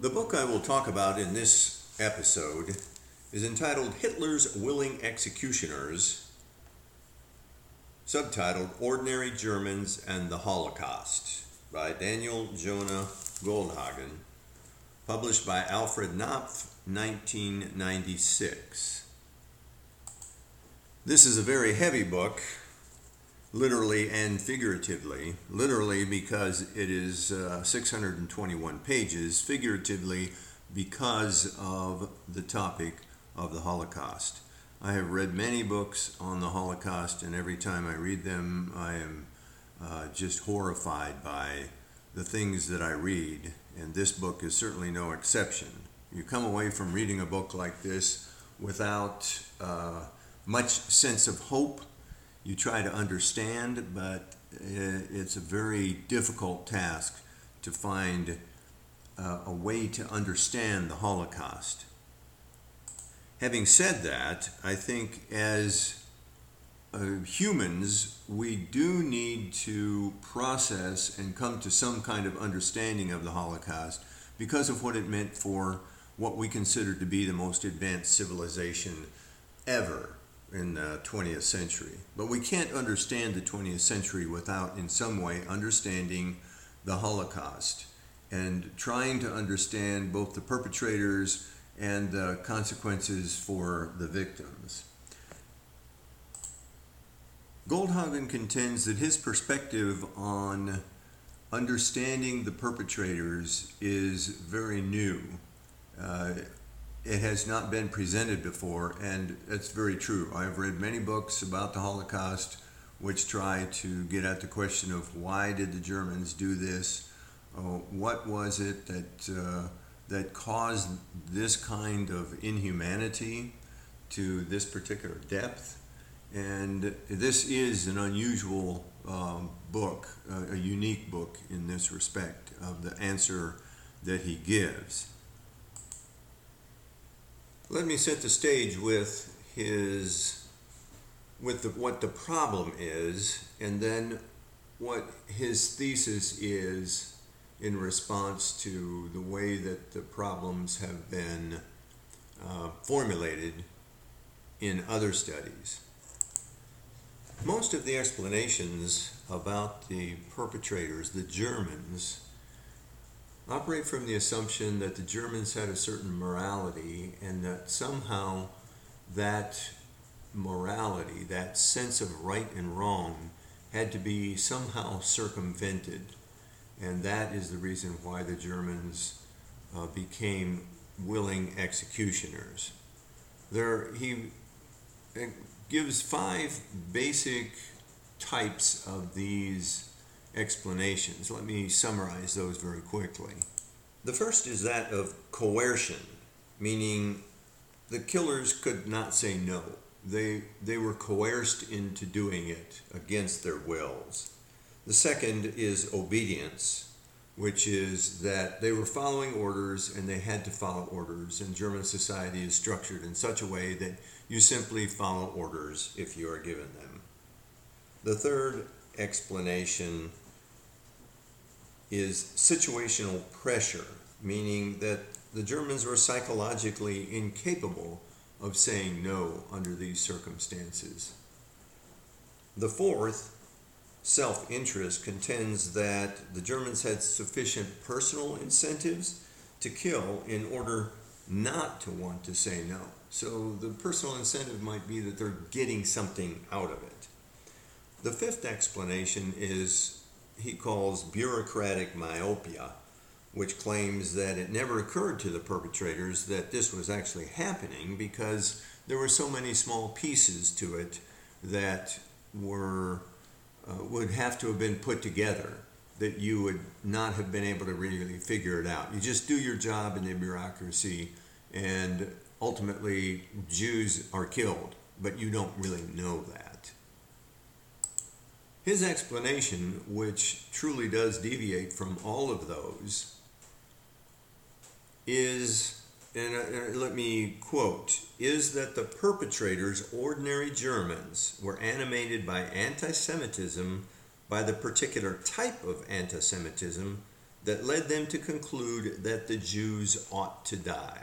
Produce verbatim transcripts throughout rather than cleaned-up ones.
The book I will talk about in this episode is entitled Hitler's Willing Executioners, subtitled Ordinary Germans and the Holocaust, by Daniel Jonah Goldhagen, published by Alfred Knopf, nineteen ninety-six. This is a very heavy book, literally and figuratively. Literally because it is uh, six hundred twenty-one pages, figuratively because of the topic of the Holocaust. I have read many books on the Holocaust, and every time I read them, I am uh, just horrified by the things that I read, and this book is certainly no exception. You come away from reading a book like this without uh, much sense of hope. You try to understand, but it's a very difficult task to find uh, a way to understand the Holocaust. Having said that, I think as uh, humans, we do need to process and come to some kind of understanding of the Holocaust because of what it meant for what we consider to be the most advanced civilization ever in the twentieth century. But we can't understand the twentieth century without, in some way, understanding the Holocaust and trying to understand both the perpetrators and the consequences for the victims. Goldhagen contends that his perspective on understanding the perpetrators is very new. Uh, it has not been presented before, and that's very true. I've read many books about the Holocaust which try to get at the question of why did the Germans do this? Uh, what was it that uh, that caused this kind of inhumanity to this particular depth? And this is an unusual um, book, a, a unique book in this respect of the answer that he gives. Let me set the stage with his, with the, what the problem is, and then what his thesis is in response to the way that the problems have been uh, formulated in other studies. Most of the explanations about the perpetrators, the Germans, operate from the assumption that the Germans had a certain morality and that somehow that morality, that sense of right and wrong, had to be somehow circumvented. And that is the reason why the Germans uh, became willing executioners. There, he gives five basic types of these explanations. Let me summarize those very quickly. The first is that of coercion, meaning the killers could not say no. They, they were coerced into doing it against their wills. The second is obedience, which is that they were following orders and they had to follow orders. And German society is structured in such a way that you simply follow orders if you are given them. The third explanation is situational pressure, meaning that the Germans were psychologically incapable of saying no under these circumstances. The fourth, self-interest, contends that the Germans had sufficient personal incentives to kill in order not to want to say no. So the personal incentive might be that they're getting something out of it. The fifth explanation is, he calls bureaucratic myopia, which claims that it never occurred to the perpetrators that this was actually happening because there were so many small pieces to it that were Uh, would have to have been put together that you would not have been able to really figure it out. You just do your job in the bureaucracy, and ultimately Jews are killed, but you don't really know that. His explanation, which truly does deviate from all of those, is, and uh, let me quote, is that the perpetrators, ordinary Germans, were animated by anti-Semitism, by the particular type of anti-Semitism that led them to conclude that the Jews ought to die.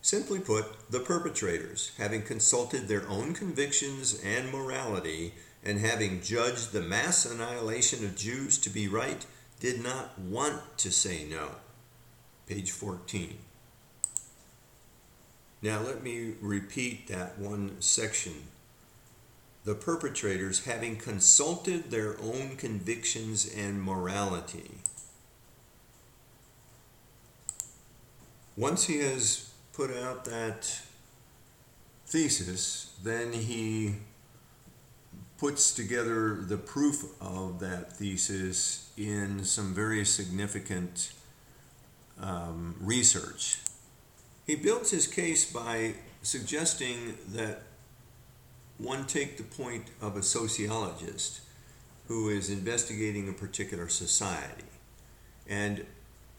Simply put, the perpetrators, having consulted their own convictions and morality, and having judged the mass annihilation of Jews to be right, did not want to say no. Page fourteen. Now let me repeat that one section. The perpetrators, having consulted their own convictions and morality. Once he has put out that thesis, then he puts together the proof of that thesis in some very significant um, research. He builds his case by suggesting that one take the point of a sociologist who is investigating a particular society, and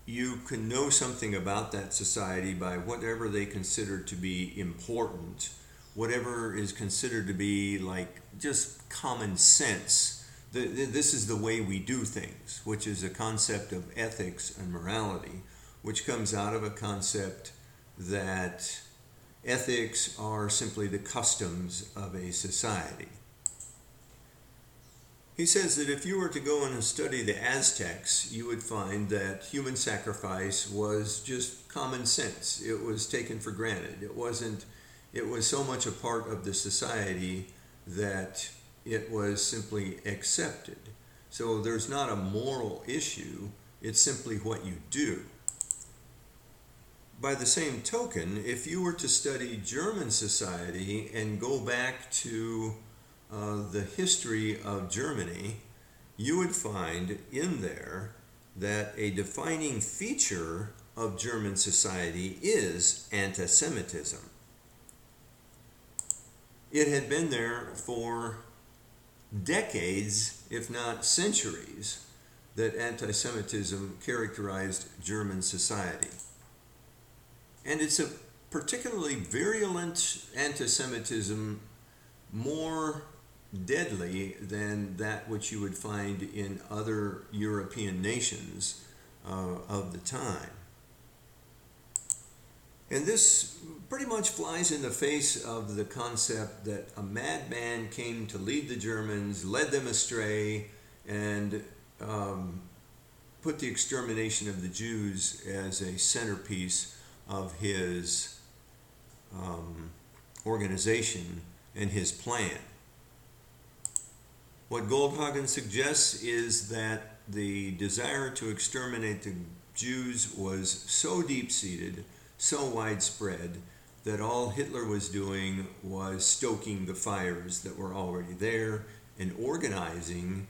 you can know something about that society by whatever they consider to be important, whatever is considered to be like just common sense. The, the, this is the way we do things, which is a concept of ethics and morality, which comes out of a concept that ethics are simply the customs of a society. He says that if you were to go in and study the Aztecs, you would find that human sacrifice was just common sense. It was taken for granted. It wasn't, it was so much a part of the society that it was simply accepted. So there's not a moral issue. It's simply what you do. By the same token, if you were to study German society and go back to Uh, the history of Germany, you would find in there that a defining feature of German society is anti-Semitism. It had been there for decades, if not centuries, that anti-Semitism characterized German society. And it's a particularly virulent anti-Semitism, more deadly than that which you would find in other European nations uh, of the time. And this pretty much flies in the face of the concept that a madman came to lead the Germans, led them astray, and um, put the extermination of the Jews as a centerpiece of his um, organization and his plan. What Goldhagen suggests is that the desire to exterminate the Jews was so deep-seated, so widespread, that all Hitler was doing was stoking the fires that were already there and organizing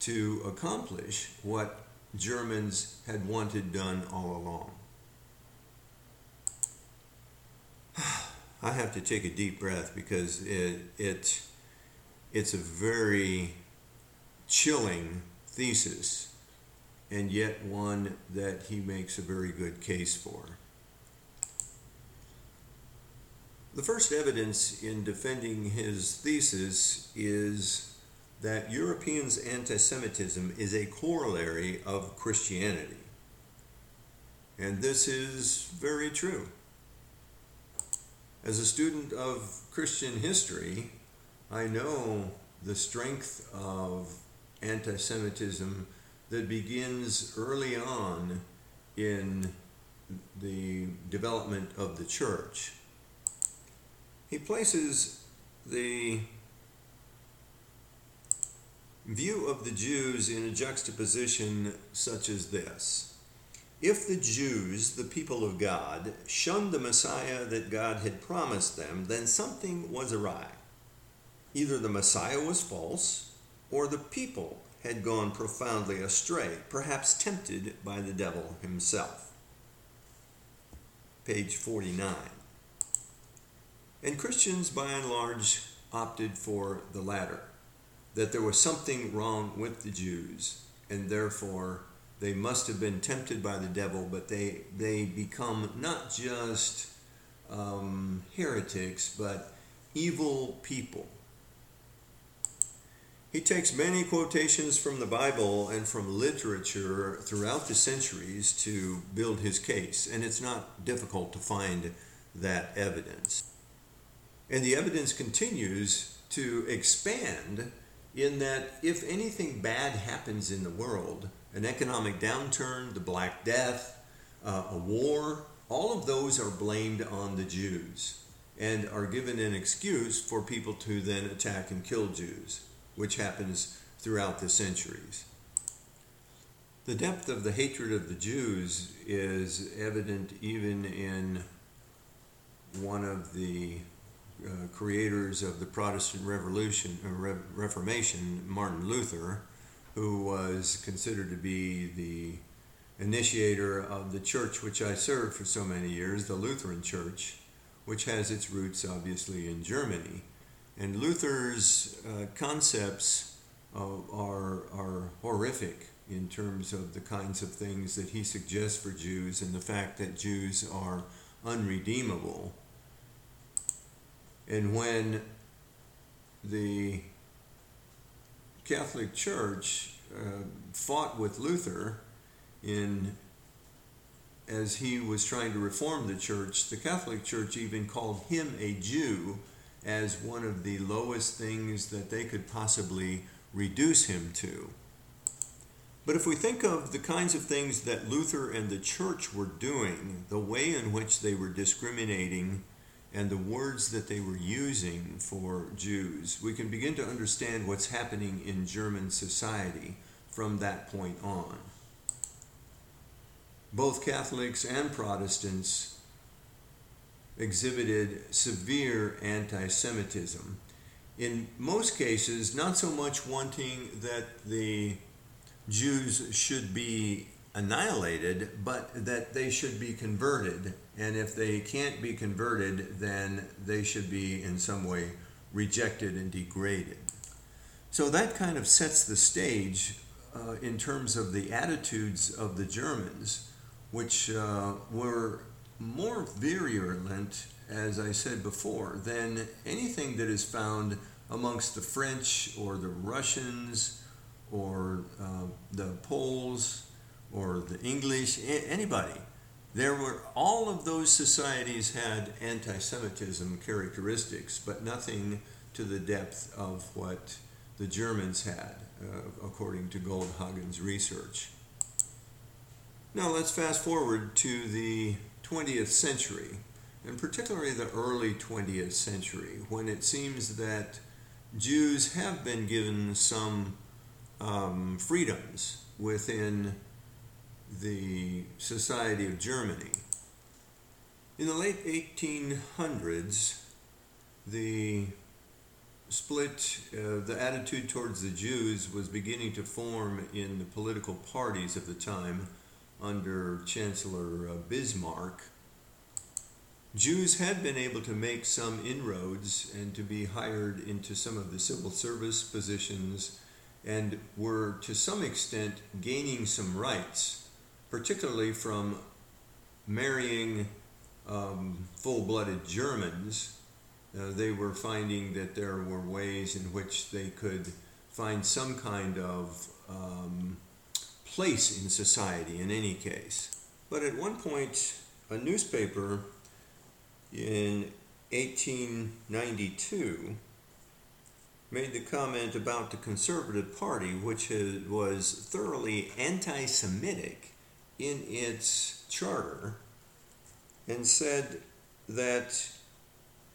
to accomplish what Germans had wanted done all along. I have to take a deep breath because it it it's a very chilling thesis, and yet one that he makes a very good case for. The first evidence in defending his thesis is that Europeans' anti-Semitism is a corollary of Christianity. And this is very true. As a student of Christian history, I know the strength of anti-Semitism that begins early on in the development of the church. He places the view of the Jews in a juxtaposition such as this. If the Jews, the people of God, shunned the Messiah that God had promised them, then something was awry. Either the Messiah was false, or the people had gone profoundly astray, perhaps tempted by the devil himself. Page forty-nine. And Christians, by and large, opted for the latter, that there was something wrong with the Jews, and therefore they must have been tempted by the devil, but they they become not just um, heretics, but evil people. He takes many quotations from the Bible and from literature throughout the centuries to build his case, and it's not difficult to find that evidence. And the evidence continues to expand in that if anything bad happens in the world, an economic downturn, the Black Death, uh, a war, all of those are blamed on the Jews and are given an excuse for people to then attack and kill Jews, which happens throughout the centuries. The depth of the hatred of the Jews is evident even in one of the uh, creators of the Protestant Revolution, uh, Re- Reformation, Martin Luther, who was considered to be the initiator of the church which I served for so many years, the Lutheran Church, which has its roots obviously in Germany. And Luther's uh, concepts uh, are, are horrific in terms of the kinds of things that he suggests for Jews and the fact that Jews are unredeemable. And when the Catholic Church uh, fought with Luther in as he was trying to reform the church, the Catholic Church even called him a Jew as one of the lowest things that they could possibly reduce him to. But if we think of the kinds of things that Luther and the church were doing, the way in which they were discriminating, and the words that they were using for Jews, we can begin to understand what's happening in German society from that point on. Both Catholics and Protestants exhibited severe anti-Semitism. In most cases, not so much wanting that the Jews should be annihilated, but that they should be converted. And if they can't be converted, then they should be in some way rejected and degraded. So that kind of sets the stage uh, in terms of the attitudes of the Germans, which uh, were more virulent, as I said before, than anything that is found amongst the French or the Russians or uh, the Poles or the English, anybody. There were, all of those societies had anti-Semitism characteristics, but nothing to the depth of what the Germans had, uh, according to Goldhagen's research. Now let's fast forward to the twentieth century, and particularly the early twentieth century, when it seems that Jews have been given some um, freedoms within the society of Germany. In the late eighteen hundreds, the split, uh, the attitude towards the Jews was beginning to form in the political parties of the time under Chancellor uh, Bismarck. Jews had been able to make some inroads and to be hired into some of the civil service positions and were to some extent gaining some rights, particularly from marrying um, full-blooded Germans. Uh, they were finding that there were ways in which they could find some kind of um, place in society in any case. But at one point, a newspaper in eighteen ninety-two made the comment about the Conservative Party, which was thoroughly anti-Semitic in its charter, and said that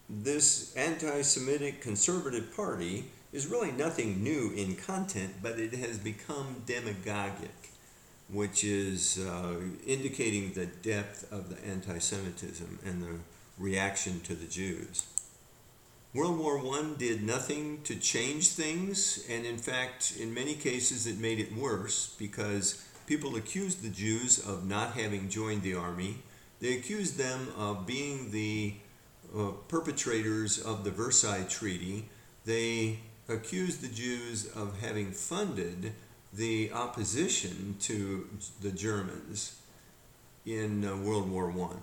this anti-Semitic Conservative Party is really nothing new in content, but it has become demagogic, which is uh, indicating the depth of the anti-Semitism and the reaction to the Jews. World War One did nothing to change things, and in fact, in many cases, it made it worse because people accused the Jews of not having joined the army. They accused them of being the uh, perpetrators of the Versailles Treaty. They accused the Jews of having funded the opposition to the Germans in uh, World War One.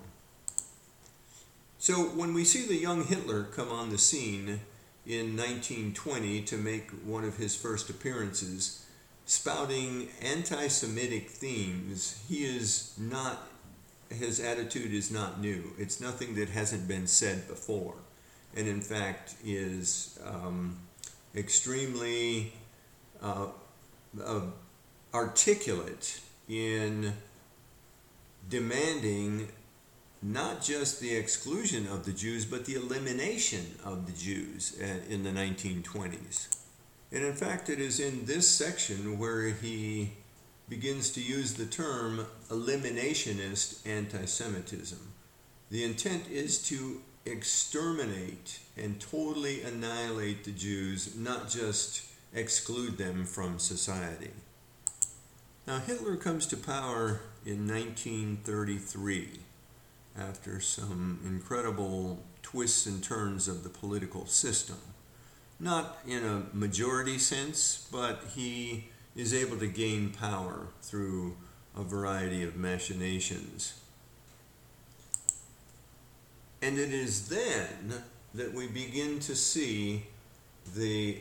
So when we see the young Hitler come on the scene in nineteen twenty to make one of his first appearances, spouting anti-Semitic themes. He is not, his attitude is not new. It's nothing that hasn't been said before, and in fact is um, extremely uh, uh, articulate in demanding not just the exclusion of the Jews, but the elimination of the Jews in the nineteen twenties. And in fact, it is in this section where he begins to use the term eliminationist anti-Semitism. The intent is to exterminate and totally annihilate the Jews, not just exclude them from society. Now, Hitler comes to power in nineteen thirty-three after some incredible twists and turns of the political system. Not in a majority sense, but he is able to gain power through a variety of machinations. And it is then that we begin to see the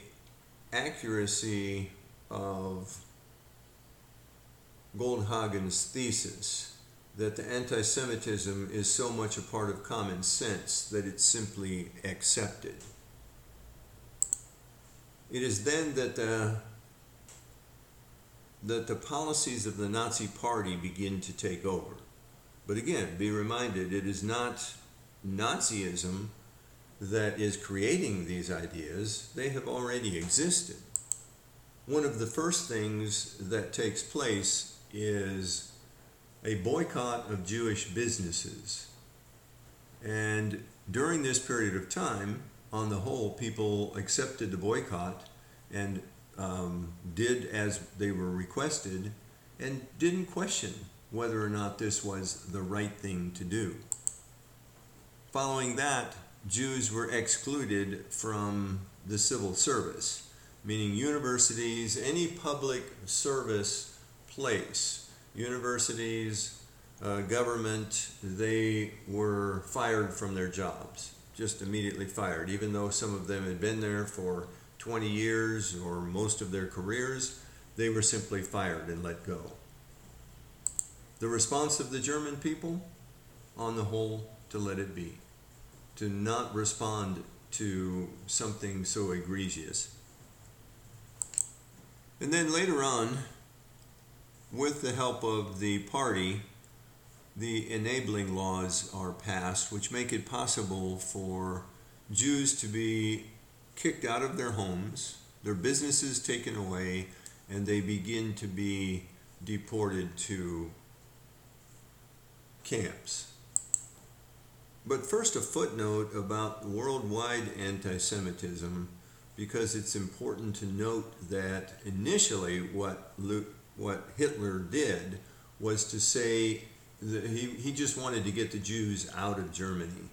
accuracy of Goldhagen's thesis that the anti-Semitism is so much a part of common sense that it's simply accepted. It is then that the that the policies of the Nazi Party begin to take over. But again, be reminded, it is not Nazism that is creating these ideas. They have already existed. One of the first things that takes place is a boycott of Jewish businesses. And during this period of time, on the whole, people accepted the boycott and um, did as they were requested and didn't question whether or not this was the right thing to do. Following that, Jews were excluded from the civil service, meaning universities, any public service place, universities, uh, government, they were fired from their jobs, just immediately fired, even though some of them had been there for twenty years or most of their careers, they were simply fired and let go. The response of the German people, on the whole, to let it be, to not respond to something so egregious. And then later on, with the help of the party, the enabling laws are passed, which make it possible for Jews to be kicked out of their homes, their businesses taken away, and they begin to be deported to camps. But first, a footnote about worldwide anti-Semitism, because it's important to note that initially what what Hitler did was to say that he, he just wanted to get the Jews out of Germany,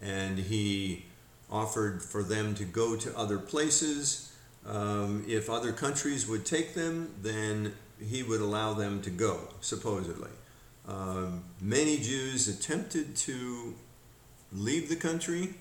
and he offered for them to go to other places. Um, if other countries would take them, then he would allow them to go, supposedly. Um, many Jews attempted to leave the country,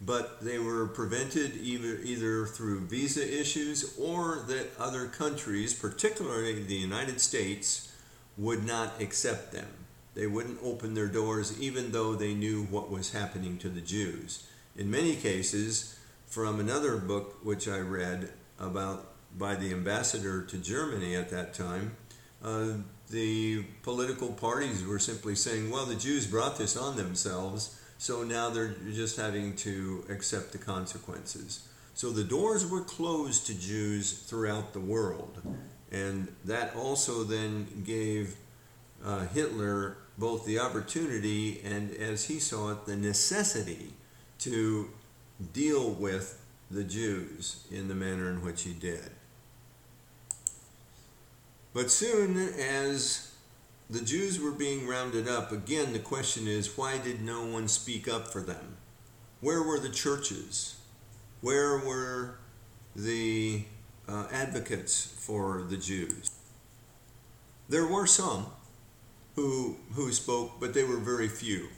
but they were prevented either, either through visa issues or that other countries, particularly the United States, would not accept them. They wouldn't open their doors even though they knew what was happening to the Jews. In many cases, from another book which I read about by the ambassador to Germany at that time, uh, the political parties were simply saying, well, the Jews brought this on themselves, so now they're just having to accept the consequences. So the doors were closed to Jews throughout the world. And that also then gave uh, Hitler both the opportunity and, as he saw it, the necessity to deal with the Jews in the manner in which he did. But soon as the Jews were being rounded up, again, the question is, why did no one speak up for them? Where were the churches? Where were the uh, advocates for the Jews? There were some who who spoke, but they were very few.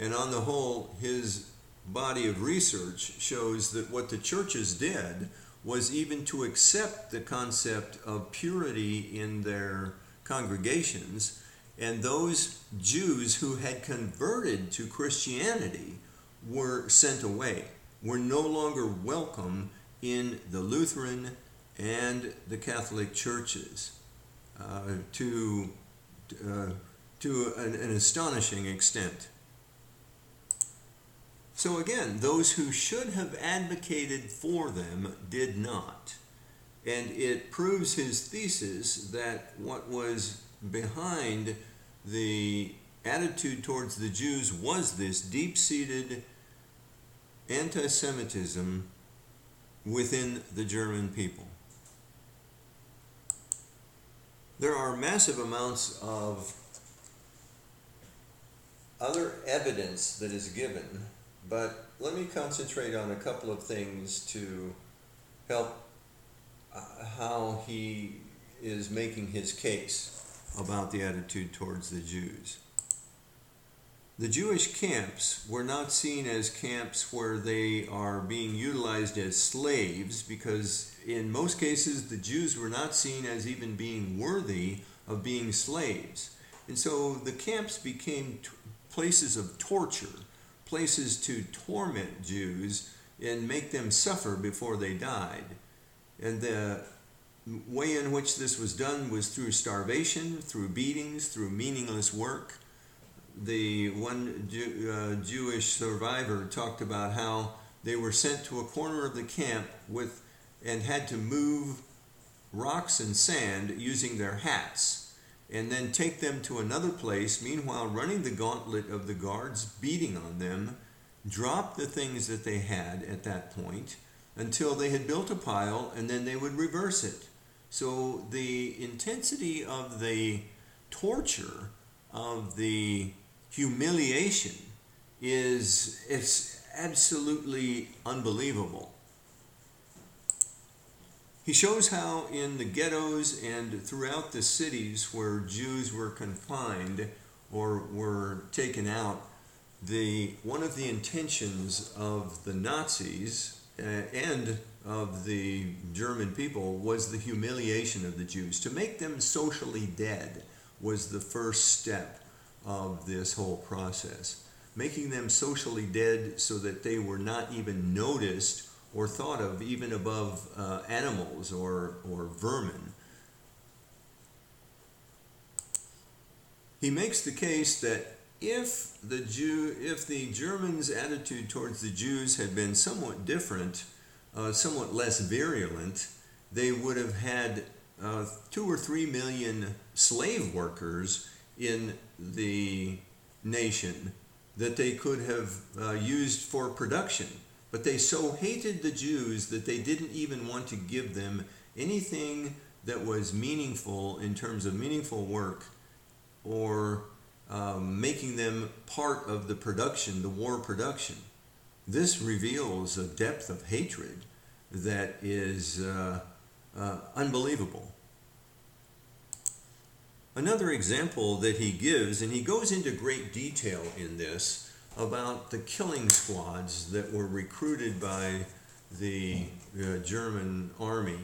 And on the whole, his body of research shows that what the churches did was even to accept the concept of purity in their congregations, and those Jews who had converted to Christianity were sent away, were no longer welcome in the Lutheran and the Catholic churches uh, to, uh, to an, an astonishing extent. So again, those who should have advocated for them did not. And it proves his thesis that what was behind the attitude towards the Jews was this deep-seated anti-Semitism within the German people. There are massive amounts of other evidence that is given, but let me concentrate on a couple of things to help how he is making his case about the attitude towards the Jews. The Jewish camps were not seen as camps where they are being utilized as slaves, because in most cases the Jews were not seen as even being worthy of being slaves. And so the camps became t- places of torture, places to torment Jews and make them suffer before they died. And the way in which this was done was through starvation, through beatings, through meaningless work. The one Jew, uh, Jewish survivor talked about how they were sent to a corner of the camp with and had to move rocks and sand using their hats, and then take them to another place, meanwhile running the gauntlet of the guards, beating on them, drop the things that they had at that point until they had built a pile, and then they would reverse it. So the intensity of the torture, of the humiliation, is it's absolutely unbelievable. He shows how in the ghettos and throughout the cities where Jews were confined or were taken out, the one of the intentions of the Nazis uh, and of the German people was the humiliation of the Jews. To make them socially dead was the first step of this whole process, making them socially dead so that they were not even noticed or thought of even above uh, animals or, or vermin. He makes the case that if the Jew, if the Germans' attitude towards the Jews had been somewhat different, uh, somewhat less virulent, they would have had uh, two or three million slave workers in the nation that they could have uh, used for production. But they so hated the Jews that they didn't even want to give them anything that was meaningful in terms of meaningful work or um, making them part of the production, the war production. This reveals a depth of hatred that is uh, uh, unbelievable. Another example that he gives, and he goes into great detail in this, about the killing squads that were recruited by the uh, German army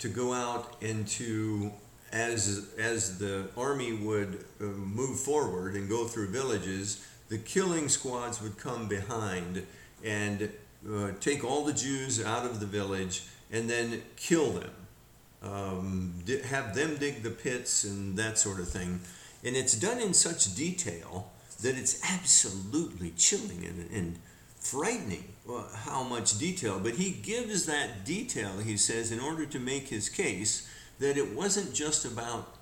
to go out and to, as, as the army would uh, move forward and go through villages, the killing squads would come behind and uh, take all the Jews out of the village and then kill them, um, have them dig the pits and that sort of thing. And it's done in such detail that it's absolutely chilling and, and frightening how much detail. But he gives that detail, he says, in order to make his case that it wasn't just about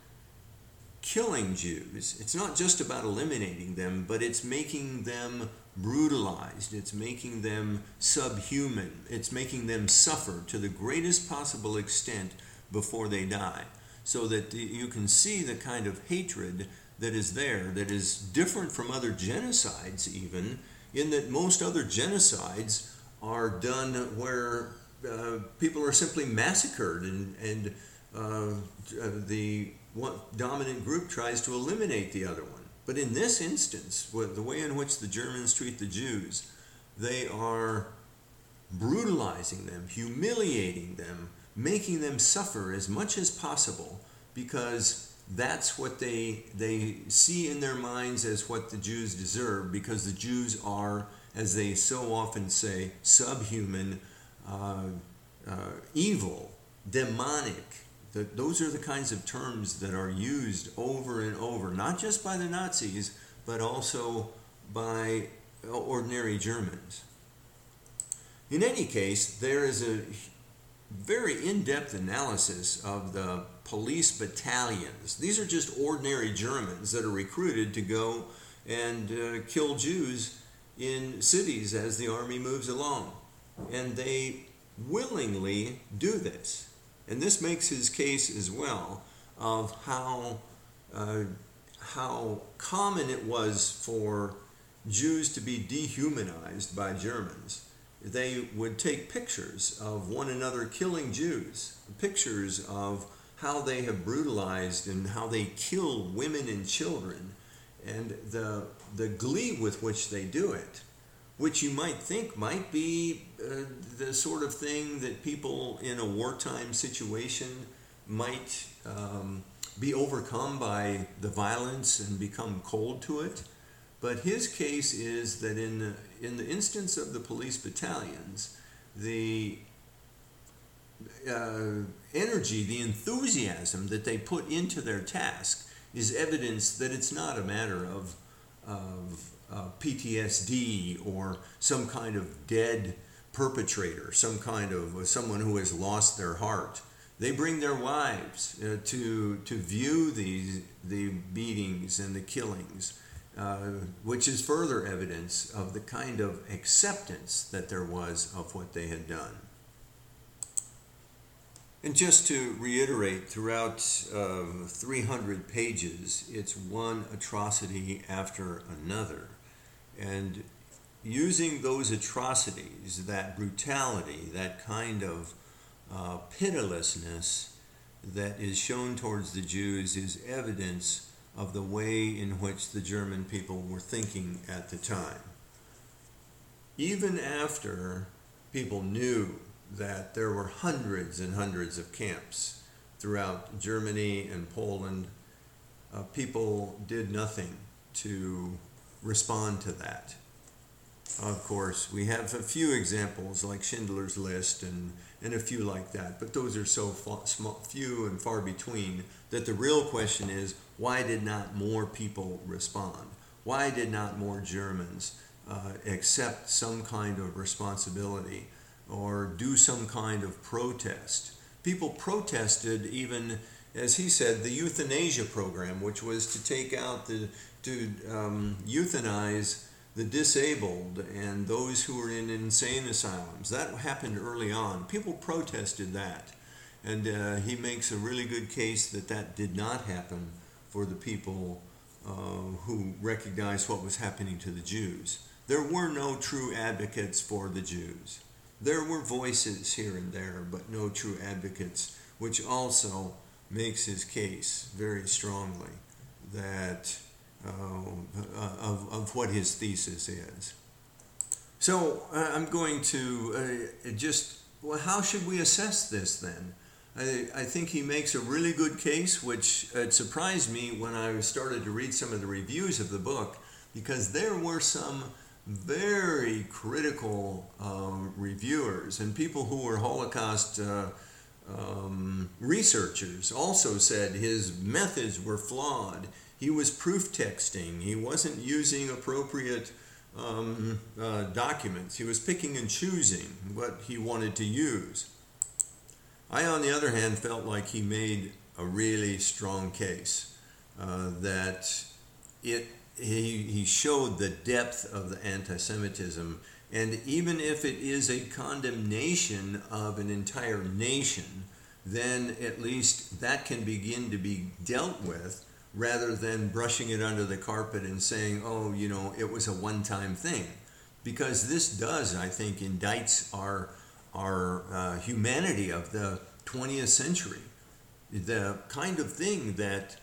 killing Jews. It's not just about eliminating them, but it's making them brutalized. It's making them subhuman. It's making them suffer to the greatest possible extent before they die, so that you can see the kind of hatred that is there, that is different from other genocides even, in that most other genocides are done where uh, people are simply massacred and, and uh, the one dominant group tries to eliminate the other one. But in this instance, with the way in which the Germans treat the Jews, they are brutalizing them, humiliating them, making them suffer as much as possible, because that's what they they see in their minds as what the Jews deserve, because the Jews are, as they so often say, subhuman, uh, uh, evil, demonic. The, those are the kinds of terms that are used over and over, not just by the Nazis, but also by ordinary Germans. In any case, there is a very in-depth analysis of the police battalions. These are just ordinary Germans that are recruited to go and uh, kill Jews in cities as the army moves along. And they willingly do this. And this makes his case as well of how, uh, how common it was for Jews to be dehumanized by Germans. They would take pictures of one another killing Jews, pictures of how they have brutalized and how they kill women and children, and the the glee with which they do it, which you might think might be uh, the sort of thing that people in a wartime situation might um, be overcome by the violence and become cold to it. But his case is that in the, in the instance of the police battalions, the uh, energy, the enthusiasm that they put into their task is evidence that it's not a matter of, of uh, P T S D or some kind of dead perpetrator, some kind of uh, someone who has lost their heart. They bring their wives uh, to to view these the beatings and the killings. Uh, which is further evidence of the kind of acceptance that there was of what they had done. And just to reiterate, throughout uh, three hundred pages, it's one atrocity after another. And using those atrocities, that brutality, that kind of uh, pitilessness that is shown towards the Jews is evidence of the way in which the German people were thinking at the time. Even after people knew that there were hundreds and hundreds of camps throughout Germany and Poland, uh, people did nothing to respond to that. Of course, we have a few examples like Schindler's List and, and a few like that, but those are so fa- small, few and far between that the real question is, why did not more people respond? Why did not more Germans uh, accept some kind of responsibility or do some kind of protest? People protested even, as he said, the euthanasia program, which was to take out the, to um, euthanize the disabled and those who were in insane asylums. That happened early on. People protested that. And uh, he makes a really good case that that did not happen for the people uh, who recognized what was happening to the Jews. There were no true advocates for the Jews. There were voices here and there, but no true advocates, which also makes his case very strongly that Uh, of, of what his thesis is. So uh, I'm going to uh, just, well, how should we assess this then? I, I think he makes a really good case, which uh, surprised me when I started to read some of the reviews of the book, because there were some very critical um, reviewers and people who were Holocaust uh, um, researchers also said his methods were flawed. He was proof texting. He wasn't using appropriate um, uh, documents. He was picking and choosing what he wanted to use. I, on the other hand, felt like he made a really strong case uh, that it he, he showed the depth of the anti-Semitism. And even if it is a condemnation of an entire nation, then at least that can begin to be dealt with, rather than brushing it under the carpet and saying, oh, you know, it was a one-time thing. Because this does, I think, indicts our our uh, humanity of the twentieth century. The kind of thing that,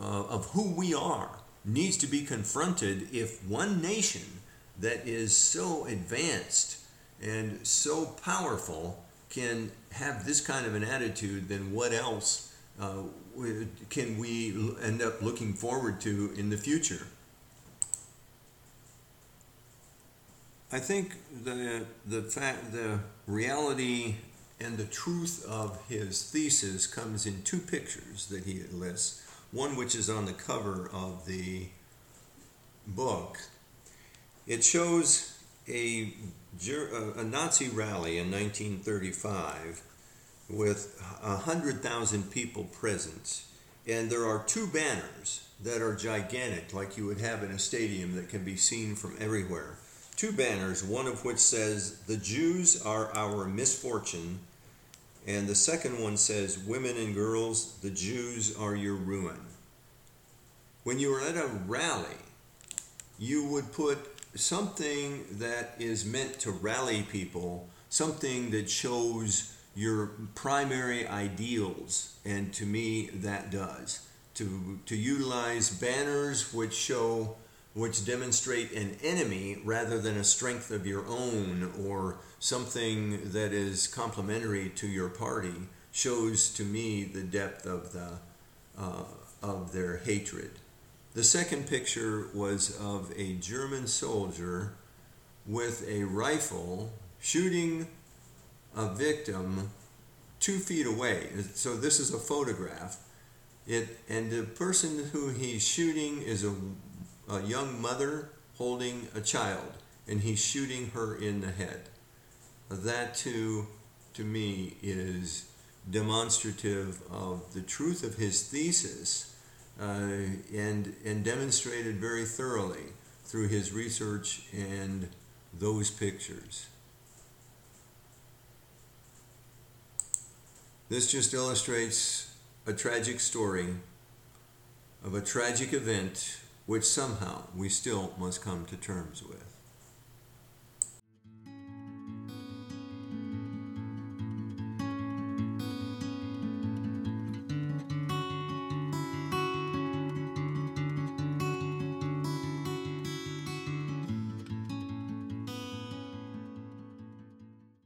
uh, of who we are, needs to be confronted if one nation that is so advanced and so powerful can have this kind of an attitude, then what else uh, can we end up looking forward to in the future? I think the the fact, the reality and the truth of his thesis comes in two pictures that he lists. One which is on the cover of the book. It shows a, a Nazi rally in nineteen thirty-five with one hundred thousand people present. And there are two banners that are gigantic, like you would have in a stadium that can be seen from everywhere. Two banners, one of which says, "The Jews are our misfortune," and the second one says, "Women and girls, the Jews are your ruin." When you are at a rally, you would put something that is meant to rally people, something that shows your primary ideals, and to me that does. To, to utilize banners which show, which demonstrate an enemy rather than a strength of your own or something that is complementary to your party, shows to me the depth of the uh, of their hatred. The second picture was of a German soldier with a rifle shooting a victim two feet away. So this is a photograph. It and the person who he's shooting is a a young mother holding a child, and he's shooting her in the head. That too, to me, is demonstrative of the truth of his thesis uh, and, and demonstrated very thoroughly through his research and those pictures. This just illustrates a tragic story of a tragic event which somehow we still must come to terms with.